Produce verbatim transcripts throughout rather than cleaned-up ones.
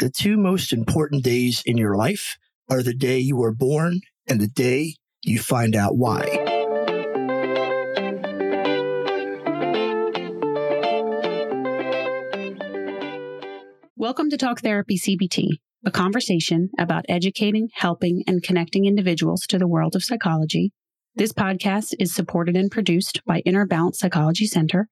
The two most important days in your life are the day you are born and the day you find out why. Welcome to Talk Therapy C B T, a conversation about educating, helping, and connecting individuals to the world of psychology. This podcast is supported and produced by Inner Balance Psychology Center.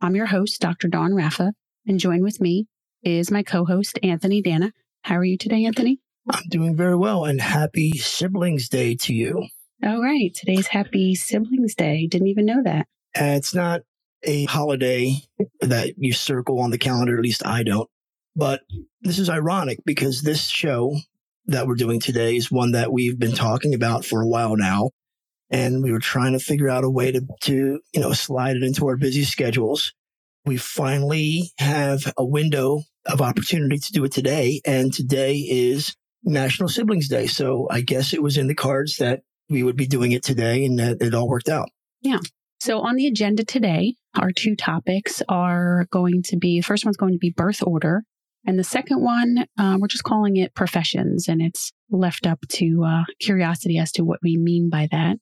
I'm your host, Doctor Dawn Raffa, and join with me is my co-host, Anthony Dana. How are you today, Anthony? I'm doing very well, and happy Siblings Day to you. All right. Today's Happy Siblings Day. Didn't even know that. Uh, it's not a holiday that you circle on the calendar, at least I don't. But this is ironic because this show that we're doing today is one that we've been talking about for a while now. And we were trying to figure out a way to, to, you know, slide it into our busy schedules. We finally have a window of opportunity to do it today. And today is National Siblings Day. So I guess it was in the cards that we would be doing it today, and that it all worked out. Yeah. So on the agenda today, our two topics are going to be, the first one's going to be birth order. And the second one, uh, we're just calling it professions. And it's left up to uh, curiosity as to what we mean by that.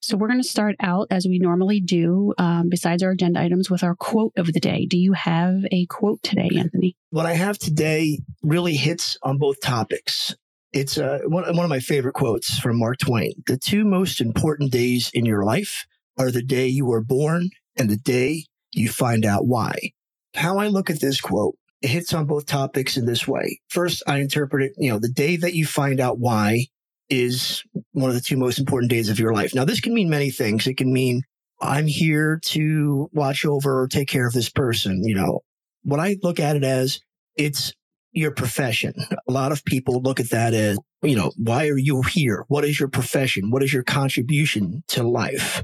So we're going to start out, as we normally do, um, besides our agenda items, with our quote of the day. Do you have a quote today, Anthony? What I have today really hits on both topics. It's uh, one, one of my favorite quotes from Mark Twain. The two most important days in your life are the day you were born and the day you find out why. How I look at this quote, it hits on both topics in this way. First, I interpret it, you know, the day that you find out why is one of the two most important days of your life. Now, this can mean many things. It can mean I'm here to watch over or take care of this person. You know, what I look at it as, it's your profession. A lot of people look at that as, you know, why are you here? What is your profession? What is your contribution to life?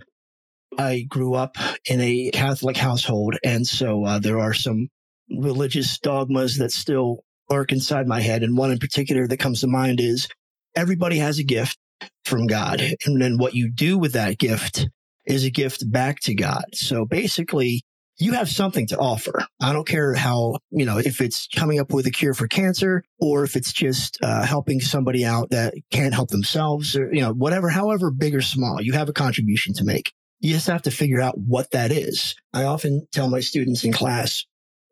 I grew up in a Catholic household, and so uh, there are some religious dogmas that still lurk inside my head. And one in particular that comes to mind is, everybody has a gift from God. And then what you do with that gift is a gift back to God. So basically, you have something to offer. I don't care how, you know, if it's coming up with a cure for cancer, or if it's just uh, helping somebody out that can't help themselves, or, you know, whatever, however big or small, you have a contribution to make. You just have to figure out what that is. I often tell my students in class,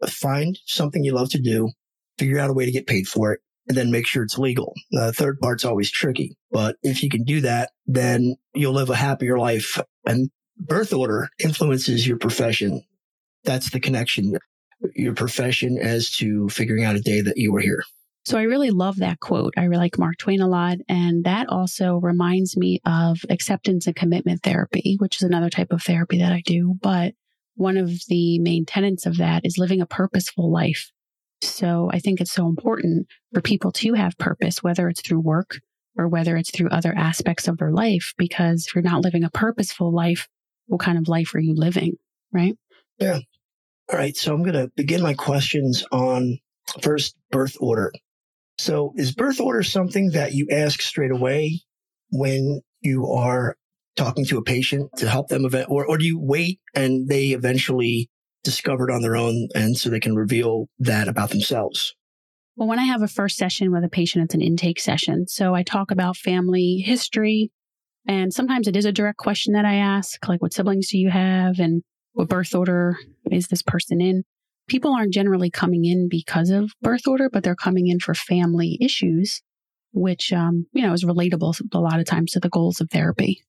find something you love to do, figure out a way to get paid for it, and then make sure it's legal. The third part's always tricky, but if you can do that, then you'll live a happier life. And birth order influences your profession. That's the connection, your profession as to figuring out a day that you were here. So I really love that quote. I really like Mark Twain a lot. And that also reminds me of acceptance and commitment therapy, which is another type of therapy that I do. But one of the main tenets of that is living a purposeful life. So I think it's so important for people to have purpose, whether it's through work or whether it's through other aspects of their life, because if you're not living a purposeful life, what kind of life are you living, right? Yeah. All right. So I'm going to begin my questions on first birth order. So is birth order something that you ask straight away when you are talking to a patient to help them, event, or, or do you wait and they eventually discovered on their own, and so they can reveal that about themselves? Well, when I have a first session with a patient, it's an intake session. So I talk about family history, and sometimes it is a direct question that I ask, like, what siblings do you have and what birth order is this person in? People aren't generally coming in because of birth order, but they're coming in for family issues, which, um, you know, is relatable a lot of times to the goals of therapy.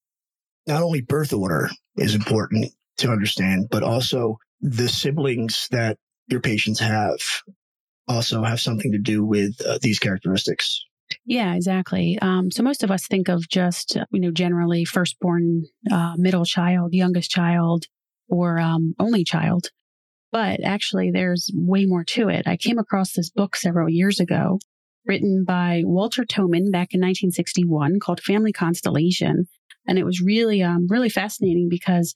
Not only birth order is important to understand, but also the siblings that your patients have also have something to do with uh, these characteristics. Yeah, exactly. Um, so most of us think of just, you know, generally firstborn, uh, middle child, youngest child, or um, only child. But actually, there's way more to it. I came across this book several years ago written by Walter Toman back in nineteen sixty-one called Family Constellation. And it was really, um, really fascinating because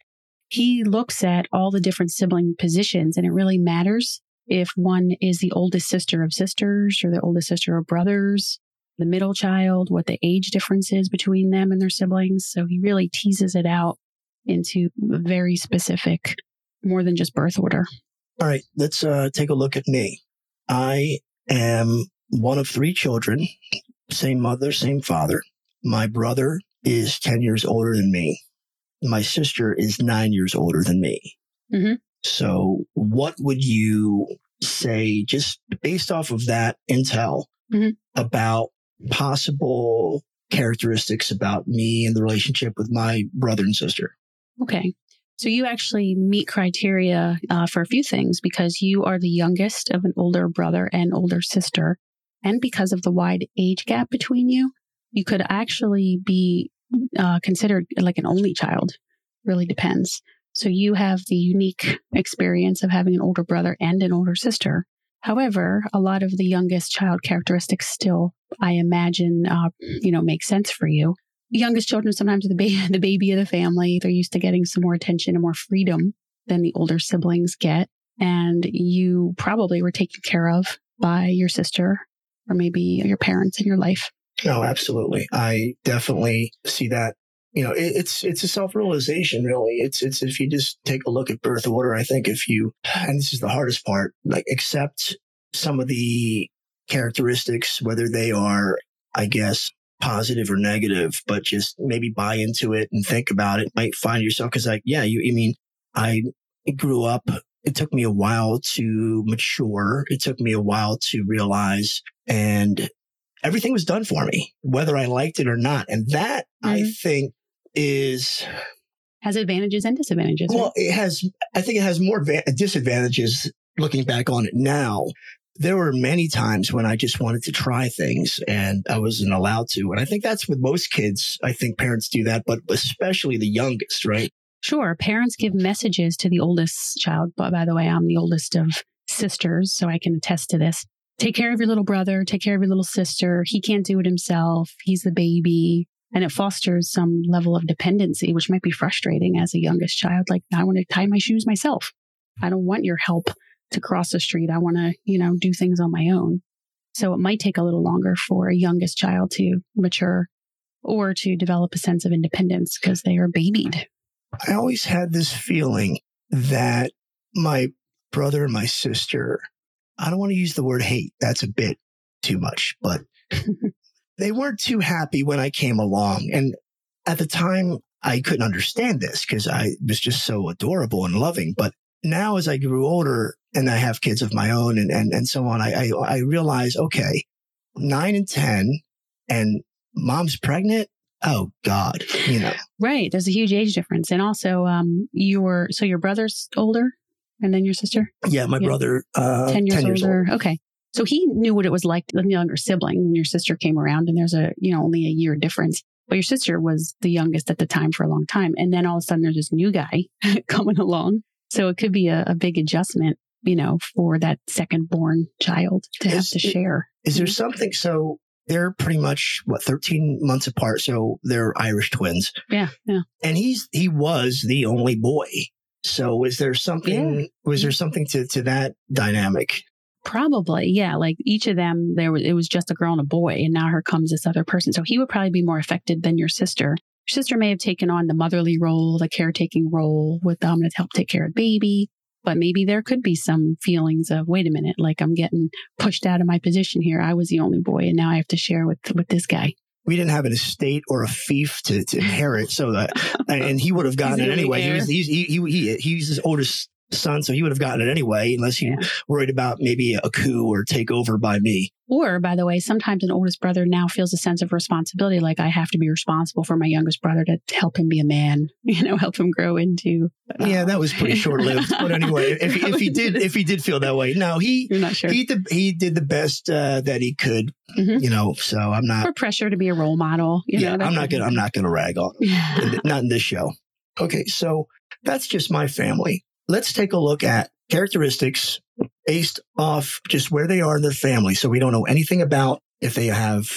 he looks at all the different sibling positions, and it really matters if one is the oldest sister of sisters or the oldest sister of brothers, the middle child, what the age difference is between them and their siblings. So he really teases it out into very specific, more than just birth order. All right, let's uh, take a look at me. I am one of three children, same mother, same father. My brother is ten years older than me. My sister is nine years older than me. Mm-hmm. So what would you say, just based off of that intel, mm-hmm. about possible characteristics about me and the relationship with my brother and sister? Okay. So you actually meet criteria uh, for a few things, because you are the youngest of an older brother and older sister. And because of the wide age gap between you, you could actually be uh, considered like an only child. Really depends. So you have the unique experience of having an older brother and an older sister. However, a lot of the youngest child characteristics still, I imagine, uh, you know, make sense for you. The youngest children sometimes are the, ba- the baby of the family. They're used to getting some more attention and more freedom than the older siblings get. And you probably were taken care of by your sister or maybe your parents in your life. Oh, absolutely. I definitely see that. You know, it, it's it's a self-realization, really. It's it's if you just take a look at birth order, I think if you, and this is the hardest part, like accept some of the characteristics, whether they are, I guess, positive or negative, but just maybe buy into it and think about it, might find yourself, because like, yeah, you, I mean, I grew up, it took me a while to mature. It took me a while to realize, and everything was done for me, whether I liked it or not. And that, mm-hmm. I think, is... has advantages and disadvantages. Well, right? it has, I think it has more va- disadvantages looking back on it now. There were many times when I just wanted to try things and I wasn't allowed to. And I think that's with most kids. I think parents do that, but especially the youngest, right? Sure. Parents give messages to the oldest child. But by the way, I'm the oldest of sisters, so I can attest to this. Take care of your little brother. Take care of your little sister. He can't do it himself. He's the baby. And it fosters some level of dependency, which might be frustrating as a youngest child. Like, I want to tie my shoes myself. I don't want your help to cross the street. I want to, you know, do things on my own. So it might take a little longer for a youngest child to mature or to develop a sense of independence because they are babied. I always had this feeling that my brother and my sister, I don't want to use the word hate. That's a bit too much, but they weren't too happy when I came along. And at the time, I couldn't understand this because I was just so adorable and loving. But now as I grew older, and I have kids of my own and, and, and so on, I, I, I realize, okay, nine and ten and mom's pregnant. Oh God, you know. Right. There's a huge age difference. And also um, you were, so your brother's older and then your sister? Yeah. My yeah. brother, uh, ten years, ten years older. Old. Okay. So he knew what it was like to live with your younger sibling when your sister came around, and there's a, you know, only a year difference, but your sister was the youngest at the time for a long time. And then all of a sudden there's this new guy coming along. So it could be a, a big adjustment, you know, for that second born child to have is, to share. Is there something, so they're pretty much, what, thirteen months apart. So they're Irish twins. Yeah. Yeah. And he's, he was the only boy. So is there something, yeah. was there something to, to that dynamic? Probably. Yeah. Like each of them, there was, it was just a girl and a boy, and now here comes this other person. So he would probably be more affected than your sister. Your sister may have taken on the motherly role, the caretaking role with them to help take care of the baby. But maybe there could be some feelings of, wait a minute, like I'm getting pushed out of my position here. I was the only boy and now I have to share with, with this guy. We didn't have an estate or a fief to, to inherit. So that, and he would have gotten it anyway. He was, he's, he, he, he, he's his oldest son, so he would have gotten it anyway, unless he yeah. worried about maybe a coup or takeover by me. Or, by the way, sometimes an oldest brother now feels a sense of responsibility, like I have to be responsible for my youngest brother to help him be a man, you know, help him grow into. Uh, yeah, that was pretty short-lived. But anyway, if, if he did, if he did feel that way, no, he You're not sure. he did, he did the best uh, that he could, mm-hmm. you know. So I'm not for pressure to be a role model. You yeah, know, I'm not gonna, I'm not gonna rag on him. Yeah. Not in this show. Okay, so that's just my family. Let's take a look at characteristics based off just where they are in their family. So we don't know anything about if they have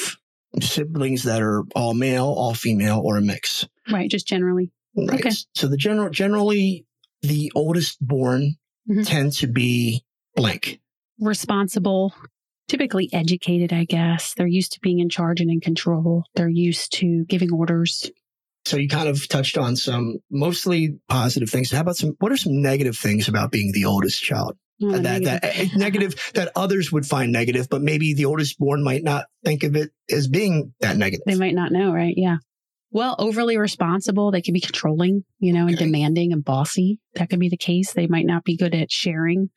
siblings that are all male, all female, or a mix. Right, just generally. Right. Okay. So the general, generally, the oldest born mm-hmm. tend to be blank. Responsible, typically educated, I guess. They're used to being in charge and in control. They're used to giving orders. So you kind of touched on some mostly positive things. How about some, what are some negative things about being the oldest child? oh, that, negative. that negative that others would find negative, but maybe the oldest born might not think of it as being that negative. They might not know, right? Yeah. Well, overly responsible. They can be controlling, you know, and okay. demanding and bossy. That could be the case. They might not be good at sharing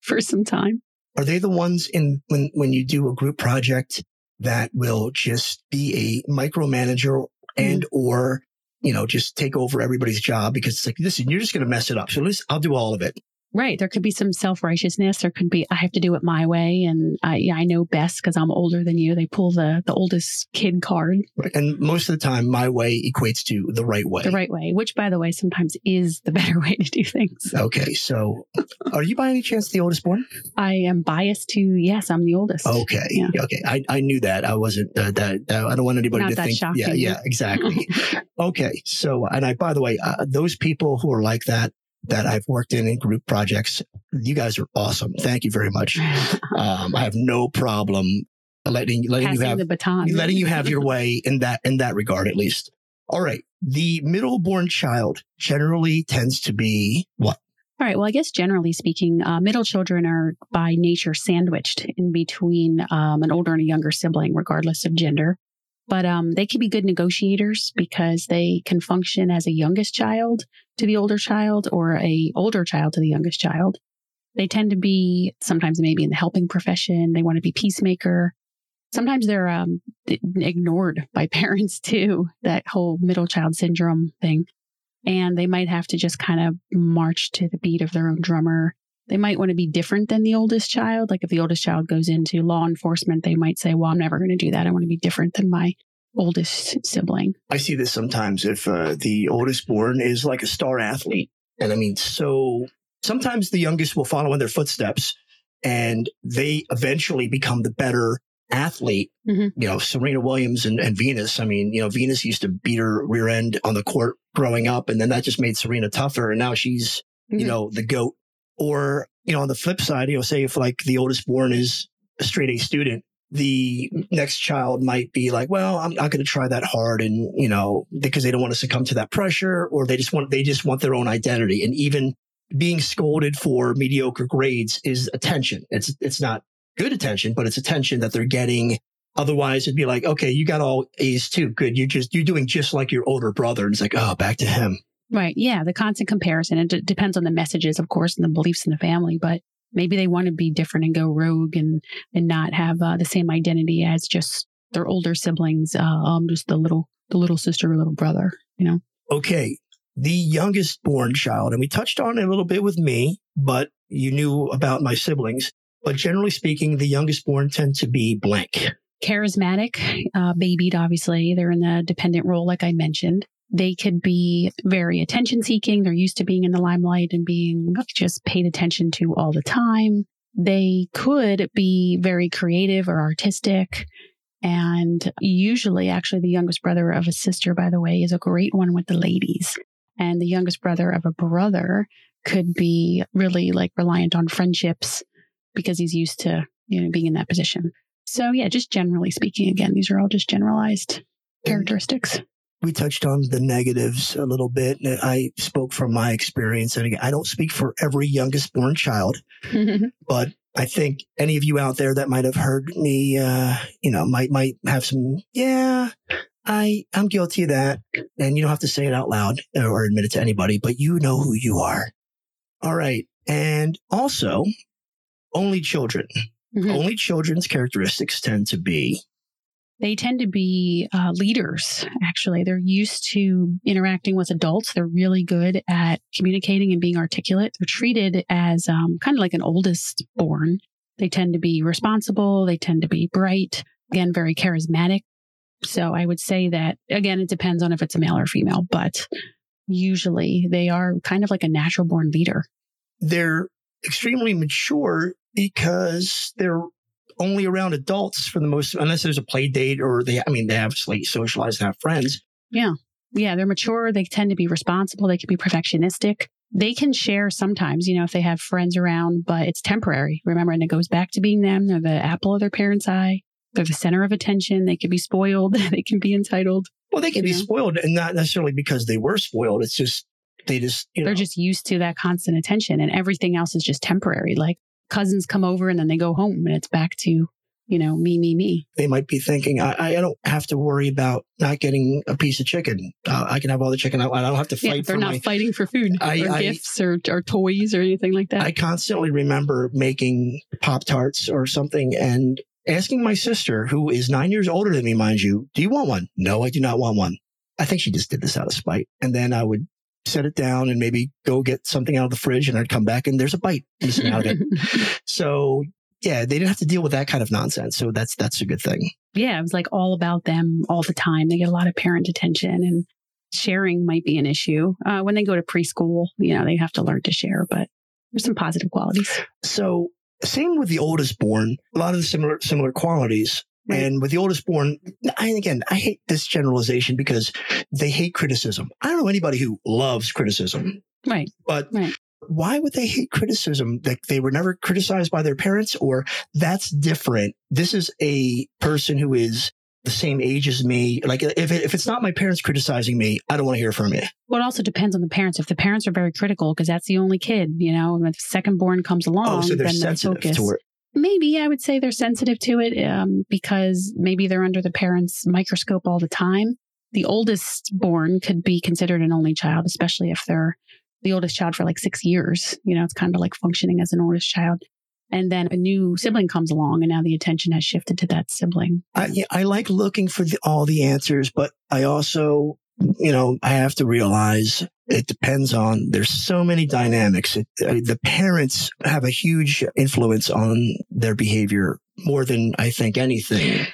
for some time. Are they the ones in when, when you do a group project that will just be a micromanager and mm-hmm. or, you know, just take over everybody's job because it's like, listen, you're just going to mess it up. So listen, I'll do all of it. Right. There could be some self-righteousness. There could be, I have to do it my way. And I, I know best because I'm older than you. They pull the, the oldest kid card. Right. And most of the time, my way equates to the right way. The right way, which, by the way, sometimes is the better way to do things. Okay. So are you by any chance the oldest born? I am biased to, yes, I'm the oldest. Okay. Yeah. Okay. I, I knew that. I wasn't, uh, that, uh, I don't want anybody Not to that think. Shocking. Yeah, yeah, exactly. Okay. So, and I, by the way, uh, those people who are like that, that I've worked in in group projects. You guys are awesome. Thank you very much. Um, I have no problem letting letting Passing you have the baton. letting you have your way in that in that regard, at least. All right. The middle-born child generally tends to be what? All right. Well, I guess generally speaking, uh, middle children are by nature sandwiched in between um, an older and a younger sibling, regardless of gender. But um, they can be good negotiators because they can function as a youngest child to the older child or a older child to the youngest child. They tend to be sometimes maybe in the helping profession. They want to be peacemaker. Sometimes they're um, ignored by parents too, that whole middle child syndrome thing. And they might have to just kind of march to the beat of their own drummer. They might want to be different than the oldest child. Like if the oldest child goes into law enforcement, they might say, well, I'm never going to do that. I want to be different than my oldest sibling. I see this sometimes if uh, the oldest born is like a star athlete. And I mean, so sometimes the youngest will follow in their footsteps and they eventually become the better athlete. Mm-hmm. You know, Serena Williams and, and Venus. I mean, you know, Venus used to beat her rear end on the court growing up. And then that just made Serena tougher. And now she's, mm-hmm. you know, the GOAT. Or, you know, on the flip side, you know, say if like the oldest born is a straight A student, the next child might be like, well, I'm not going to try that hard. And, you know, because they don't want to succumb to that pressure or they just want they just want their own identity. And even being scolded for mediocre grades is attention. It's it's not good attention, but it's attention that they're getting. Otherwise, it'd be like, OK, you got all A's too. Good. You're just you're doing just like your older brother. And it's like, oh, back to him. Right. Yeah. The constant comparison. It d- depends on the messages, of course, and the beliefs in the family. But maybe they want to be different and go rogue and, and not have uh, the same identity as just their older siblings. Uh, um, just the little the little sister or little brother, you know. Okay. The youngest born child. And we touched on it a little bit with me, but you knew about my siblings. But generally speaking, the youngest born tend to be blank. Charismatic, uh, babied, obviously. They're in the dependent role, like I mentioned. They could be very attention seeking. They're used to being in the limelight and being just paid attention to all the time. They could be very creative or artistic. And usually, actually, the youngest brother of a sister, by the way, is a great one with the ladies. And the youngest brother of a brother could be really like reliant on friendships because he's used to, you know, being in that position. So yeah, just generally speaking, again, these are all just generalized characteristics. We touched on the negatives a little bit. And I spoke from my experience. And again, I don't speak for every youngest born child, mm-hmm. but I think any of you out there that might have heard me, uh, you know, might might have some, yeah, I, I'm guilty of that. And you don't have to say it out loud or admit it to anybody, but you know who you are. All right. And also, only children. Mm-hmm. Only children's characteristics tend to be... They tend to be uh, leaders, actually. They're used to interacting with adults. They're really good at communicating and being articulate. They're treated as um, kind of like an oldest born. They tend to be responsible. They tend to be bright. Again, very charismatic. So I would say that, again, it depends on if it's a male or female, but usually they are kind of like a natural born leader. They're extremely mature because they're only around adults for the most, unless there's a play date or they, I mean, they obviously socialize and have friends. Yeah. Yeah. They're mature. They tend to be responsible. They can be perfectionistic. They can share sometimes, you know, if they have friends around, but it's temporary. Remember, and it goes back to being them. They're the apple of their parents' eye. They're the center of attention. They can be spoiled. They can be entitled. Well, they can be know? spoiled and not necessarily because they were spoiled. It's just They just, you know, they're just used to that constant attention, and everything else is just temporary. Like cousins come over and then they go home and it's back to, you know, me, me, me. They might be thinking, I, I don't have to worry about not getting a piece of chicken. Uh, I can have all the chicken. I, I don't have to fight yeah, for They're not my, fighting for food I, or I, gifts or, or toys or anything like that. I constantly remember making Pop-Tarts or something and asking my sister, who is nine years older than me, mind you, do you want one? No, I do not want one. I think she just did this out of spite. And then I would set it down and maybe go get something out of the fridge, and I'd come back and there's a bite missing out of it. So yeah, they didn't have to deal with that kind of nonsense. So that's that's a good thing. Yeah, it was like all about them all the time. They get a lot of parent attention, and sharing might be an issue. Uh, when they go to preschool, you know, they have to learn to share, but there's some positive qualities. So same with the oldest born, a lot of the similar similar qualities. Right. And with the oldest born, I, again, I hate this generalization because they hate criticism. I don't know anybody who loves criticism. Right. But right. Why would they hate criticism? That they were never criticized by their parents, or that's different. This is a person who is the same age as me. Like if it, if it's not my parents criticizing me, I don't want to hear from you. Well, it also depends on the parents. If the parents are very critical, because that's the only kid, you know, and if second born comes along, oh, so they're then sensitive they focus. To it. Maybe I would say they're sensitive to it um, because maybe they're under the parents' microscope all the time. The oldest born could be considered an only child, especially if they're the oldest child for like six years. You know, it's kind of like functioning as an oldest child. And then a new sibling comes along and now the attention has shifted to that sibling. I, yeah, I like looking for the, all the answers, but I also, you know, I have to realize it depends on, there's so many dynamics. It, uh, the parents have a huge influence on their behavior more than I think anything.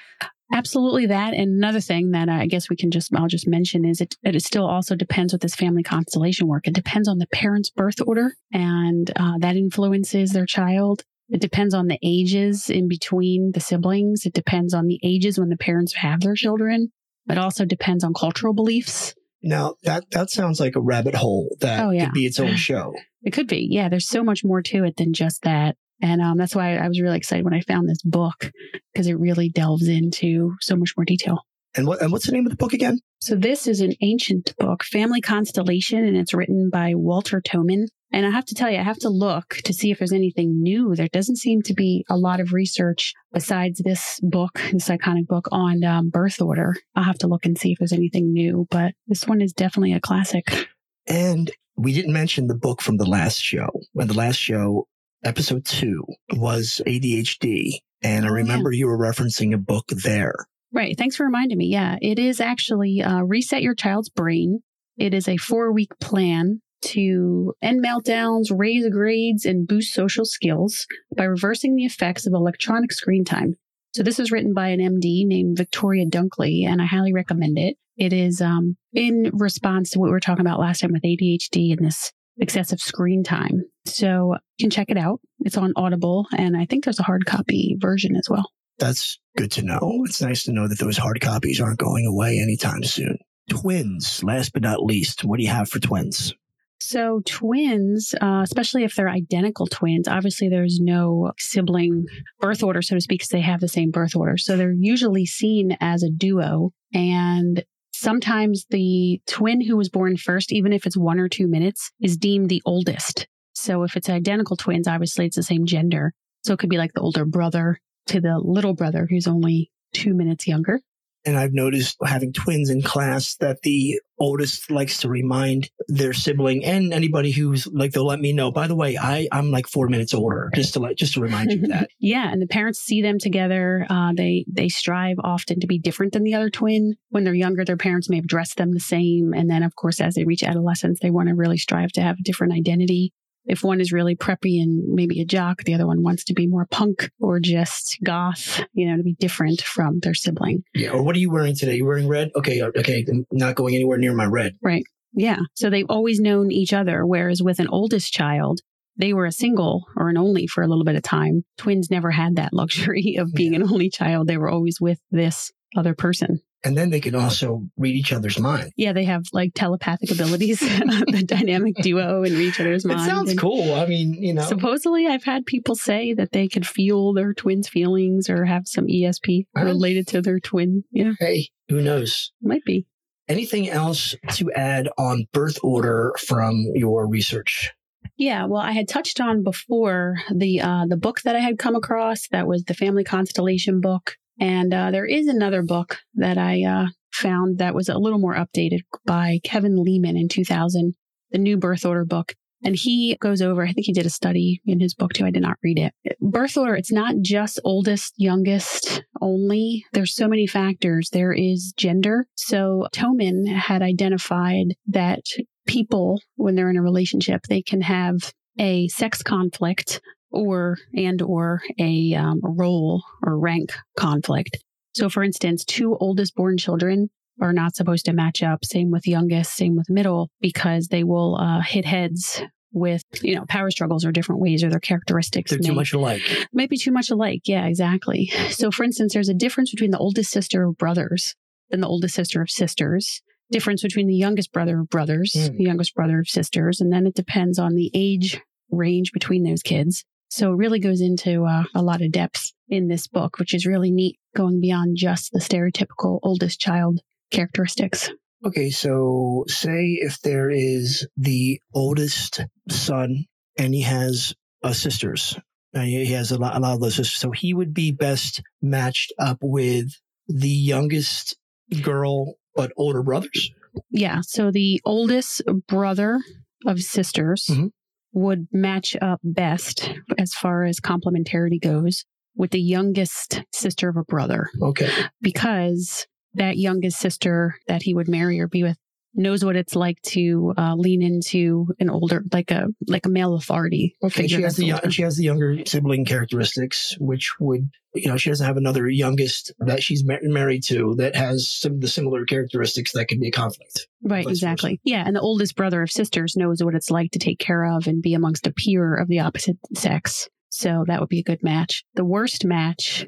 Absolutely that. And another thing that I guess we can just, I'll just mention is it, it still also depends with this family constellation work. It depends on the parents' birth order, and uh, that influences their child. It depends on the ages in between the siblings. It depends on the ages when the parents have their children. It also depends on cultural beliefs. Now, that, that sounds like a rabbit hole that oh, yeah. could be its own show. It could be. Yeah, there's so much more to it than just that. And um, that's why I was really excited when I found this book, because it really delves into so much more detail. And what and what's the name of the book again? So this is an ancient book, Family Constellation, and it's written by Walter Toman. And I have to tell you, I have to look to see if there's anything new. There doesn't seem to be a lot of research besides this book, this iconic book on um, birth order. I'll have to look and see if there's anything new, but this one is definitely a classic. And we didn't mention the book from the last show. When the last show, episode two, was A D H D. And I remember yeah. you were referencing a book there. Right. Thanks for reminding me. Yeah, it is actually uh, Reset Your Child's Brain. It is a four-week plan to end meltdowns, raise grades, and boost social skills by reversing the effects of electronic screen time. So this is written by an M D named Victoria Dunkley, and I highly recommend it. It is um, in response to what we were talking about last time with A D H D and this excessive screen time. So you can check it out. It's on Audible, and I think there's a hard copy version as well. That's good to know. It's nice to know that those hard copies aren't going away anytime soon. Twins, last but not least, what do you have for twins? So twins, uh, especially if they're identical twins, obviously there's no sibling birth order, so to speak, because they have the same birth order. So they're usually seen as a duo. And sometimes the twin who was born first, even if it's one or two minutes, is deemed the oldest. So if it's identical twins, obviously it's the same gender. So it could be like the older brother to the little brother who's only two minutes younger. And I've noticed having twins in class that the oldest likes to remind their sibling and anybody who's like, they'll let me know, by the way, I, I'm like four minutes older, just to let, just to remind you of that. Yeah. And the parents see them together. Uh, they, they strive often to be different than the other twin. When they're younger, their parents may have dressed them the same. And then, of course, as they reach adolescence, they want to really strive to have a different identity. If one is really preppy and maybe a jock, the other one wants to be more punk or just goth, you know, to be different from their sibling. Yeah. Or what are you wearing today? You're wearing red? Okay. Okay. I'm not going anywhere near my red. Right. Yeah. So they've always known each other. Whereas with an oldest child, they were a single or an only for a little bit of time. Twins never had that luxury of being yeah. an only child. They were always with this other person. And then they can also read each other's mind. Yeah, they have like telepathic abilities, the dynamic duo, and read each other's mind. It sounds and cool. I mean, you know. Supposedly, I've had people say that they could feel their twins' feelings or have some E S P related to their twin. Yeah. Hey, who knows? Might be. Anything else to add on birth order from your research? Yeah, well, I had touched on before the uh, the book that I had come across. That was the Family Constellation book. And uh, there is another book that I uh, found that was a little more updated by Kevin Lehman in two thousand, the New Birth Order book. And he goes over, I think he did a study in his book too. I did not read it. Birth order, it's not just oldest, youngest only. There's so many factors. There is gender. So Toman had identified that people, when they're in a relationship, they can have a sex conflict or and or a um, role or rank conflict. So for instance, two oldest born children are not supposed to match up. Same with youngest, same with middle, because they will uh, hit heads with, you know, power struggles or different ways or their characteristics. They're may, too much alike. Might be too much alike. Yeah, exactly. So for instance, there's a difference between the oldest sister of brothers and the oldest sister of sisters, difference between the youngest brother of brothers, mm. the youngest brother of sisters, and then it depends on the age range between those kids. So it really goes into uh, a lot of depth in this book, which is really neat, going beyond just the stereotypical oldest child characteristics. Okay, so say if there is the oldest son and he has uh, sisters, and he has a lot, a lot of those sisters, so he would be best matched up with the youngest girl, but older brothers? Yeah, so the oldest brother of sisters mm-hmm. would match up best as far as complementarity goes with the youngest sister of a brother. Okay. Because that youngest sister that he would marry or be with knows what it's like to uh, lean into an older, like a like a male authority. Okay, she has the young, she has the younger sibling characteristics, which would, you know, she doesn't have another youngest that she's ma- married to that has some of the similar characteristics that could be a conflict. Right, exactly. Person. Yeah, and the oldest brother of sisters knows what it's like to take care of and be amongst a peer of the opposite sex. So that would be a good match. The worst match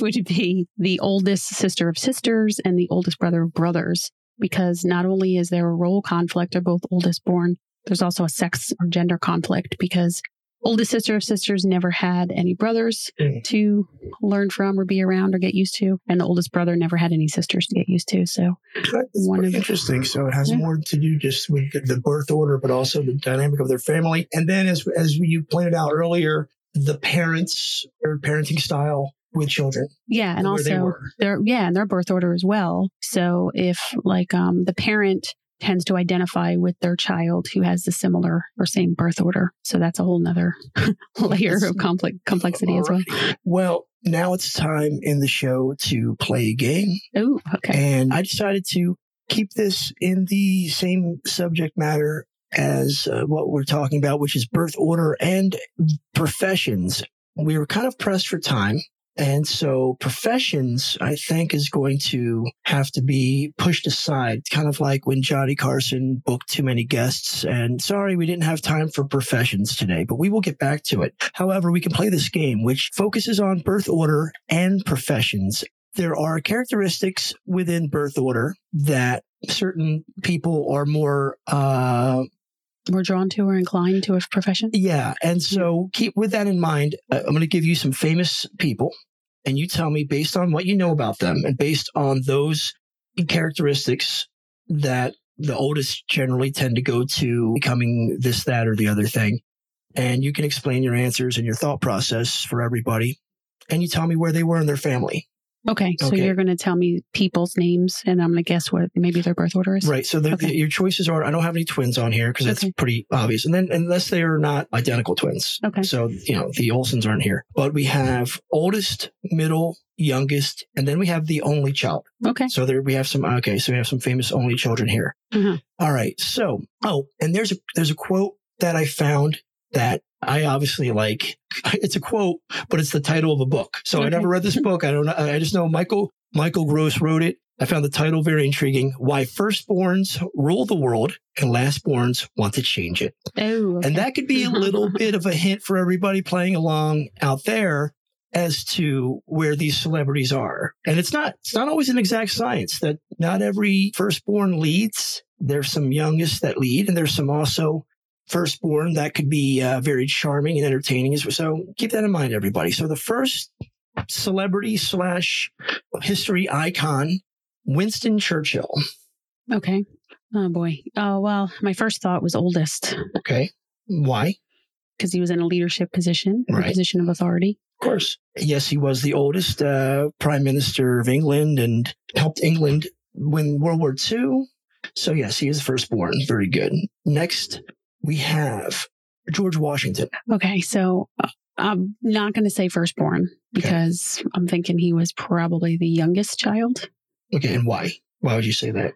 would be the oldest sister of sisters and the oldest brother of brothers, because not only is there a role conflict, they're both oldest born, there's also a sex or gender conflict because oldest sister of sisters never had any brothers mm. to learn from or be around or get used to, and the oldest brother never had any sisters to get used to. So that's one of, interesting. So it has yeah. more to do just with the birth order, but also the dynamic of their family. And then as as you pointed out earlier, the parents, their parenting style with children. Yeah. And also their, yeah, and their birth order as well. So if like um, the parent tends to identify with their child who has the similar or same birth order. So that's a whole nother layer of complex complexity right. as well. Well, now it's time in the show to play a game. Oh, okay. And I decided to keep this in the same subject matter as uh, what we're talking about, which is birth order and professions. We were kind of pressed for time. And so professions, I think, is going to have to be pushed aside, kind of like when Johnny Carson booked too many guests. And sorry, we didn't have time for professions today, but we will get back to it. However, we can play this game, which focuses on birth order and professions. There are characteristics within birth order that certain people are more uh we're drawn to or inclined to a profession. Yeah. And so keep with that in mind. Uh, I'm going to give you some famous people and you tell me based on what you know about them and based on those characteristics that the oldest generally tend to go to becoming this, that, or the other thing. And you can explain your answers and your thought process for everybody. And you tell me where they were in their family. Okay, so okay. You're going to tell me people's names, and I'm going to guess what maybe their birth order is. Right. So the, okay. the, your choices are: I don't have any twins on here because that's okay. pretty obvious, and then unless they are not identical twins. Okay. So you know the Olsons aren't here, but we have oldest, middle, youngest, and then we have the only child. Okay. So there we have some. Okay, so we have some famous only children here. Mm-hmm. All right. So oh, and there's a there's a quote that I found that I obviously like. It's a quote, but it's the title of a book. So okay. I never read this book. I don't know. I just know Michael Michael Gross wrote it. I found the title very intriguing. Why Firstborns Rule the World and Lastborns Want to Change It. Oh, okay. And that could be a little bit of a hint for everybody playing along out there as to where these celebrities are. And it's not it's not always an exact science that not every firstborn leads. There's some youngest that lead, and there's some also firstborn that could be uh, very charming and entertaining. So keep that in mind, everybody. So the first celebrity slash history icon, Winston Churchill. Okay. Oh, boy. Oh, well, my first thought was oldest. Okay. Why? Because he was in a leadership position, right. A position of authority. Of course. Yes, he was the oldest uh, prime minister of England and helped England win World War Two. So, yes, he is firstborn. Very good. Next, we have George Washington. Okay, so uh, I'm not going to say firstborn because okay. I'm thinking he was probably the youngest child. Okay, and why? Why would you say that?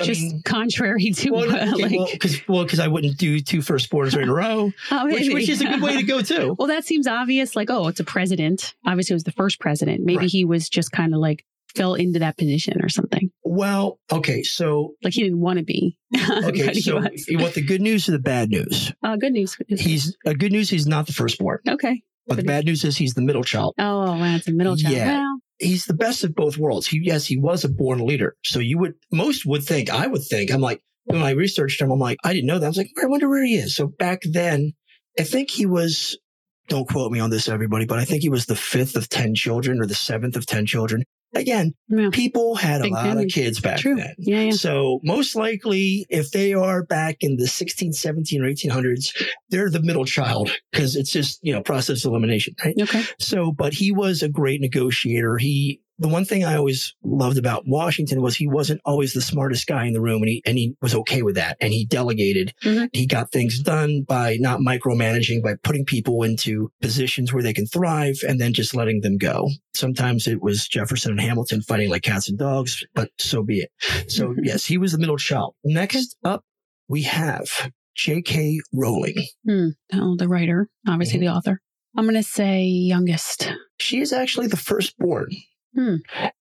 I Just mean, contrary to well, uh, okay, like, because well, because well, I wouldn't do two firstborns right in a row, uh, which, which is a good way to go too. Well, that seems obvious. Like, oh, it's a president. Obviously, it was the first president. Maybe right. he was just kind of like fell into that position or something. Well, okay, so like he didn't want to be. Okay, so you want the good news or the bad news? Uh, good news. He's a uh, good news. He's not the firstborn. Okay, but, but the bad news is he's the middle child. Oh, wow, it's a middle child. Yeah. Wow. He's the best of both worlds. He, yes, he was a born leader. So you would, most would think, I would think, I'm like, when I researched him, I'm like, I didn't know that. I was like, I wonder where he is. So back then, I think he was, don't quote me on this, everybody, but I think he was the fifth of ten children or the seventh of ten children. Again, yeah. people had Big a lot family. Of kids back True. Then. Yeah, yeah. So most likely, if they are back in the sixteen, seventeen, or eighteen hundreds, they're the middle child because it's just, you know, process elimination, right? Okay. So, but he was a great negotiator. He, the one thing I always loved about Washington was he wasn't always the smartest guy in the room, and he, and he was okay with that. And he delegated. Mm-hmm. He got things done by not micromanaging, by putting people into positions where they can thrive and then just letting them go. Sometimes it was Jefferson and Hamilton fighting like cats and dogs, but so be it. So mm-hmm. yes, he was the middle child. Next up, we have J K. Rowling. Mm, oh, the writer, obviously mm-hmm. the author. I'm going to say youngest. She is actually the firstborn. Hmm.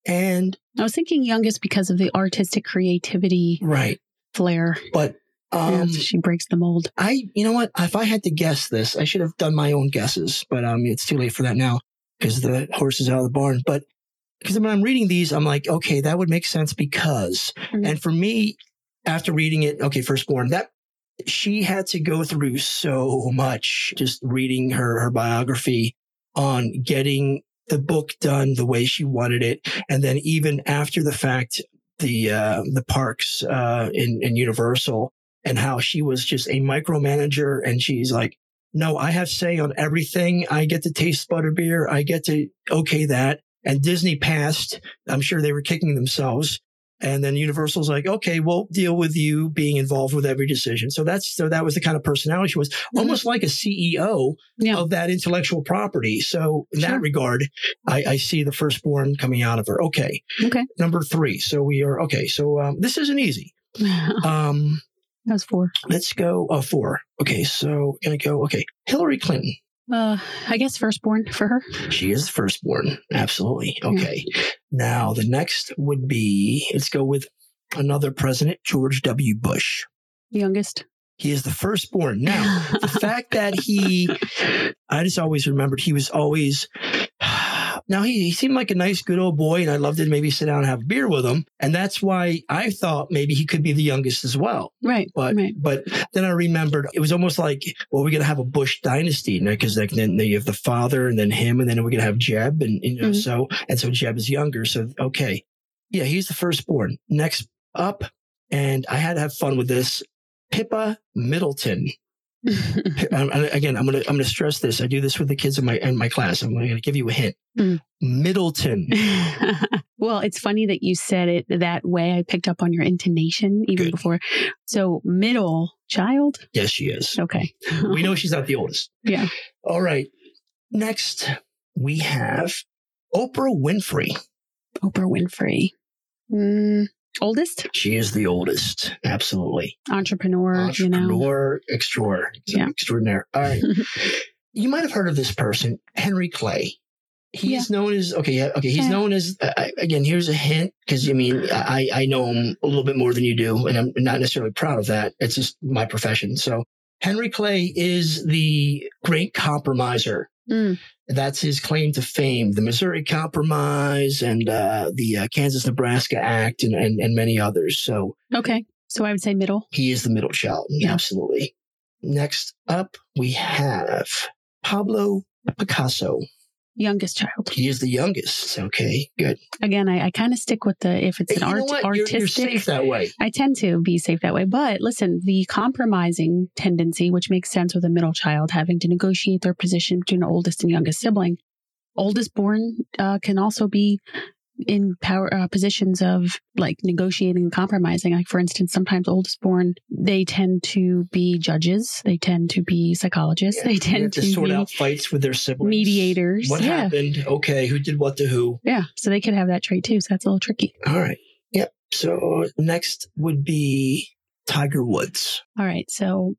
And I was thinking youngest because of the artistic creativity right. flair. But um, yeah, she breaks the mold. I, you know what? If I had to guess this, I should have done my own guesses, but um, it's too late for that now because the horse is out of the barn. But because when I'm reading these, I'm like, okay, that would make sense because, mm-hmm. and for me, after reading it, okay, firstborn, that she had to go through so much just reading her, her biography on getting the book done the way she wanted it. And then even after the fact, the uh, the parks uh, in, in Universal and how she was just a micromanager. And she's like, no, I have say on everything. I get to taste butterbeer. I get to okay that. And Disney passed. I'm sure they were kicking themselves. And then Universal's like, okay, we'll deal with you being involved with every decision. So that's so that was the kind of personality she was, almost like a C E O yeah. of that intellectual property. So in sure. that regard, I, I see the firstborn coming out of her. Okay. Okay. Number three. So we are, okay. So um, this isn't easy. Um, that was four. Let's go, uh, four. Okay. So going to go, okay. Hillary Clinton. Uh, I guess firstborn for her. She is firstborn. Absolutely. Okay. Yeah. Now, the next would be, let's go with another president, George W. Bush. Youngest. He is the firstborn. Now, the fact that he, I just always remembered he was always, now he, he seemed like a nice, good old boy, and I'd love to maybe sit down and have a beer with him. And that's why I thought maybe he could be the youngest as well. Right. But right. but then I remembered it was almost like, well, we're going to have a Bush dynasty, because you know, like then you have the father and then him, and then we're going to have Jeb. And you know, mm-hmm. so and so Jeb is younger. So, okay. Yeah, he's the firstborn. Next up, and I had to have fun with this, Pippa Middleton. Again, I'm going to I'm going to stress this. I do this with the kids in my in my class. I'm going to give you a hint. Mm. Middleton. Well, it's funny that you said it that way. I picked up on your intonation even Good. Before. So middle child? Yes, she is. Okay. We know she's not the oldest. Yeah. All right. Next, we have Oprah Winfrey. Oprah Winfrey. Mm. Oldest? She is the oldest. Absolutely. Entrepreneur, Entrepreneur, you know. Extraordinary. Yeah. Extraordinary. All right. You might have heard of this person, Henry Clay. He's yeah. known as, okay, okay. He's yeah. known as, uh, again, here's a hint, because I mean, I, I know him a little bit more than you do, and I'm not necessarily proud of that. It's just my profession. So Henry Clay is the great compromiser. Mm. That's his claim to fame, the Missouri Compromise and uh, the uh, Kansas-Nebraska Act and, and, and many others. So okay. So I would say middle. He is the middle child. Yeah. Absolutely. Next up, we have Pablo Picasso. Youngest child. He is the youngest. Okay, good. Again, I, I kind of stick with the, if it's an art, artistic. You're, you're safe that way. I tend to be safe that way. But listen, the compromising tendency, which makes sense with a middle child, having to negotiate their position between the oldest and youngest sibling. Oldest born uh, can also be in power uh, positions of like negotiating and compromising. Like, for instance, sometimes oldest born, they tend to be judges. They tend to be psychologists. Yeah, they tend to, to sort be out fights with their siblings. Mediators. What yeah. happened? Okay. Who did what to who? Yeah. So they could have that trait too. So that's a little tricky. All right. Yep. So next would be Tiger Woods. All right. So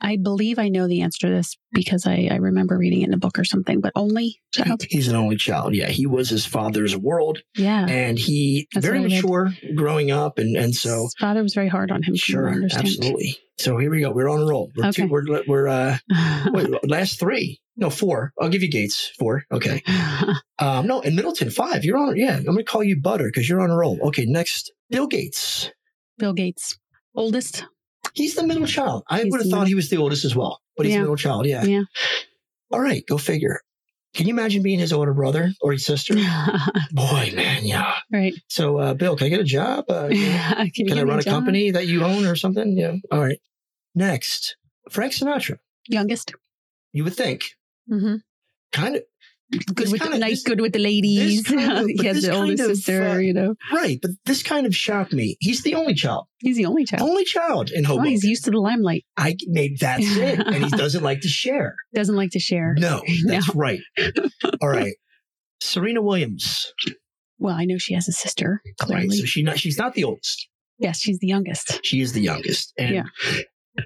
I believe I know the answer to this because I, I remember reading it in a book or something, but only child? He's an only child. Yeah. He was his father's world. Yeah. And he That's very mature did. growing up. And, and so. His father was very hard on him. Sure. Absolutely. So here we go. We're on a roll. We're, okay. two, we're, we're uh, wait, last three. No, four. I'll give you Gates. Four. Okay. um, no, and Middleton, five. You're on. Yeah. I'm going to call you Butter because you're on a roll. Okay. Next, Bill Gates. Bill Gates. Oldest. He's the middle child. I he's would have thought middle. he was the oldest as well, but he's yeah. the middle child. Yeah. Yeah. All right. Go figure. Can you imagine being his older brother or his sister? Boy, man. Yeah. Right. So, uh, Bill, can I get a job? Uh, can can, can I run a, a company that you own or something? Yeah. All right. Next, Frank Sinatra. Youngest. You would think. Mm-hmm. Kind of. Good with, kinda, the, nice, this, good with the ladies. Kind of, he has the older sister, uh, you know. Right, but this kind of shocked me. He's the only child. He's the only child. Only child in Hoboken. Oh, he's used to the limelight. I maybe that's it, and he doesn't like to share. Doesn't like to share. No, that's no. right. All right, Serena Williams. Well, I know she has a sister. Clearly, right, so she not, she's not the oldest. Yes, she's the youngest. She is the youngest, and yeah.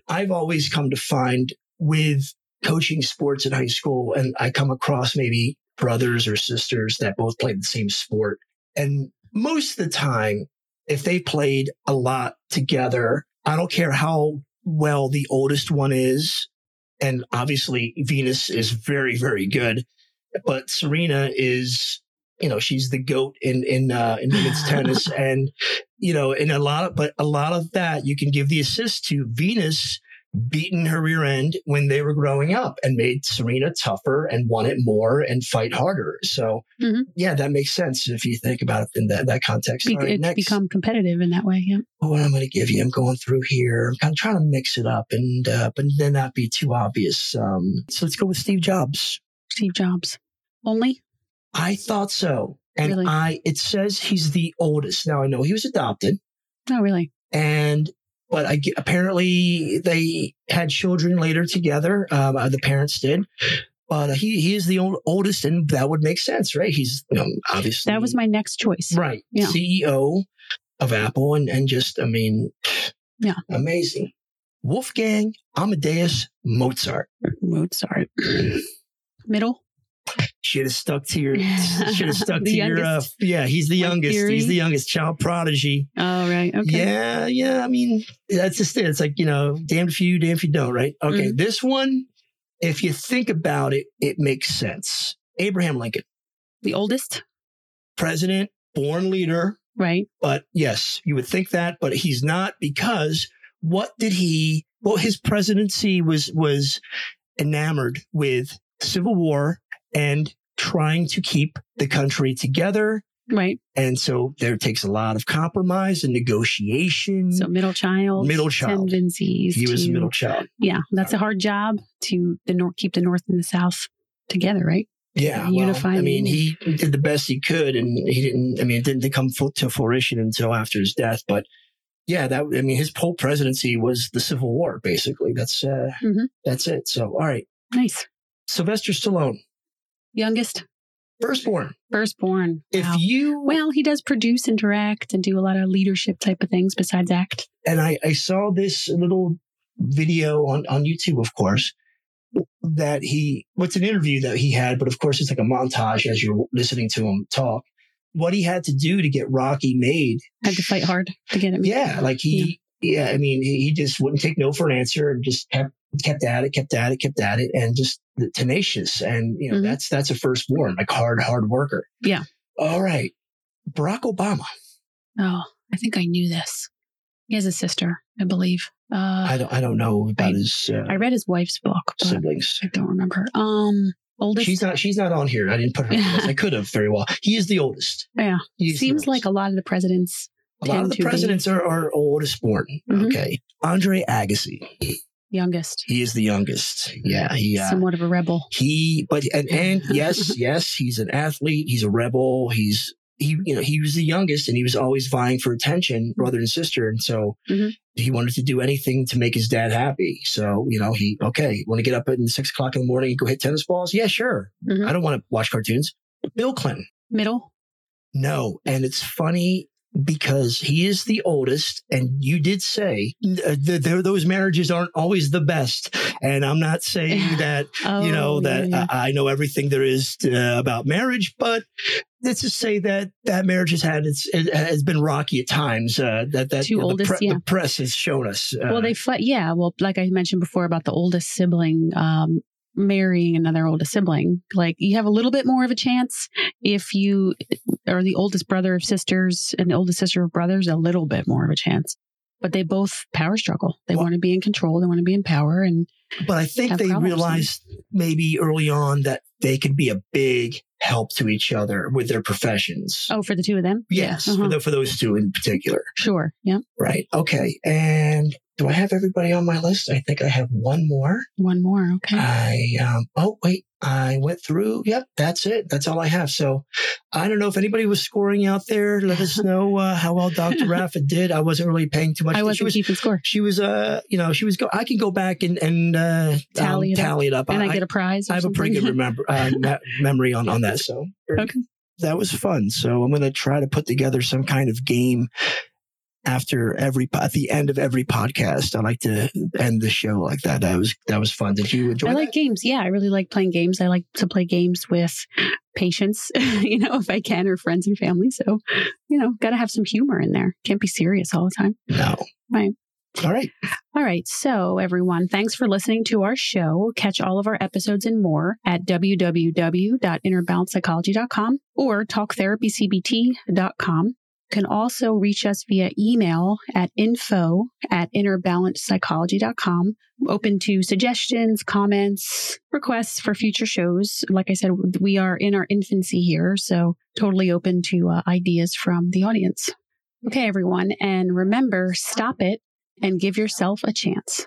I've always come to find with coaching sports in high school, and I come across maybe brothers or sisters that both played the same sport. And most of the time, if they played a lot together, I don't care how well the oldest one is. And obviously, Venus is very, very good. But Serena is, you know, she's the GOAT in, in, uh, in women's tennis. And, you know, in a lot of, but a lot of that you can give the assist to Venus beaten her rear end when they were growing up and made Serena tougher and won it more and fight harder. So mm-hmm. yeah, that makes sense if you think about it in that, that context. Be- right, it's next. Become competitive in that way. Yeah. What I'm going to give you, I'm going through here. I'm kind of trying to mix it up and, uh, but then not be too obvious. Um, so let's go with Steve Jobs. Steve Jobs. Only? I thought so. And really? I, it says he's the oldest. Now I know he was adopted. Oh, really? And But I, apparently they had children later together. Um, the parents did. But he, he is the old, oldest, and that would make sense, right? He's you know, obviously... That was my next choice. Right. Yeah. C E O of Apple and, and just, I mean, yeah, amazing. Wolfgang Amadeus Mozart. Mozart. Middle? Should have stuck to your, should have stuck to youngest. your, uh, yeah, he's the My youngest. Theory. He's the youngest child prodigy. Oh, right. Okay. Yeah. Yeah. I mean, that's just it. It's like, you know, damned if you, damned if you don't, right? Okay. Mm-hmm. This one, if you think about it, it makes sense. Abraham Lincoln. The oldest? President, born leader. Right. But yes, you would think that, but he's not because what did he, well, his presidency was, was enamored with Civil War and trying to keep the country together. Right. And so there takes a lot of compromise and negotiation. So middle child. Middle child. Tendencies. He to, was middle child. Yeah. That's a hard job to the nor- keep the North and the South together, right? Yeah. Well, unifying. I mean, he did the best he could and he didn't, I mean, it didn't come to fruition until after his death. But yeah, that, I mean, his whole presidency was the Civil War, basically. That's, uh, mm-hmm. that's it. So, all right. Nice. Sylvester Stallone. Youngest? Firstborn. Firstborn. Wow. If you... Well, he does produce and direct and do a lot of leadership type of things besides act. And I, I saw this little video on, on YouTube, of course, that he... What's well, an interview that he had, but of course it's like a montage as you're listening to him talk. What he had to do to get Rocky made... Had to fight hard to get it made. Yeah, like he... Yeah, yeah I mean, he, he just wouldn't take no for an answer and just kept... kept at it, kept at it, kept at it, and just tenacious. And, you know, mm-hmm. that's that's a firstborn, like hard, hard worker. Yeah. All right. Barack Obama. Oh, I think I knew this. He has a sister, I believe. Uh, I don't I don't know about I, his... Uh, I read his wife's book. Siblings. I don't remember. Um, Oldest. She's not. She's not on here. I didn't put her on this. I could have very well. He is the oldest. Yeah. Seems like a lot of the presidents. A lot of the presidents be. are are oldest born. Mm-hmm. Okay. Andre Agassi. Youngest. He is the youngest. Yeah. He uh, somewhat of a rebel. He, but and, and yes, yes, he's an athlete. He's a rebel. He's he. You know, he was the youngest, and he was always vying for attention, brother and sister, and so. Mm-hmm. He wanted to do anything to make his dad happy. So, you know, he, okay, want to get up at six o'clock in the morning and go hit tennis balls? Yeah, sure. Mm-hmm. I don't want to watch cartoons. Bill Clinton. Middle? No. And it's funny because he is the oldest. And you did say th- th- those marriages aren't always the best. And I'm not saying that, oh, you know, that yeah, yeah. I-, I know everything there is to, uh, about marriage, but let's just say that that marriage has had its it has been rocky at times. Uh, that that Two you know, oldest, the, pre- yeah. the press has shown us. Uh, well, they fl- yeah. Well, like I mentioned before about the oldest sibling um, marrying another oldest sibling, like you have a little bit more of a chance if you are the oldest brother of sisters and the oldest sister of brothers, a little bit more of a chance. But they both power struggle. They well, want to be in control. They want to be in power. And but I think they realized maybe early on that they could be a big help to each other with their professions. Oh, for the two of them? Yes, yeah. uh-huh. for, the, for those two in particular. Sure. Yeah. Right. Okay. And do I have everybody on my list? I think I have one more. One more. Okay. I um, oh wait, I went through. Yep, that's it. That's all I have. So I don't know if anybody was scoring out there. Let us know uh, how well Doctor Raffa did. I wasn't really paying too much. I wasn't she was, keeping score. She was, uh, you know, she was. Go- I can go back and and uh, tally, um, it, tally up. it up, and I, I get a prize. Or I have something? a pretty good remember uh, memory on on that. So okay. That was fun. So I'm going to try to put together some kind of game after every at the end of every podcast. I like to end the show like that. That was that was fun. Did you enjoy I like that? games. Yeah, I really like playing games. I like to play games with patients, you know, if I can, or friends and family. So, you know, got to have some humor in there. Can't be serious all the time. No. Right. All right. All right. So everyone, thanks for listening to our show. Catch all of our episodes and more at w w w dot inner balance psychology dot com or talk therapy c b t dot com. You can also reach us via email at info at inner balance psychology dot com. Open to suggestions, comments, requests for future shows. Like I said, we are in our infancy here, so totally open to uh, ideas from the audience. Okay, everyone. And remember, stop it and give yourself a chance.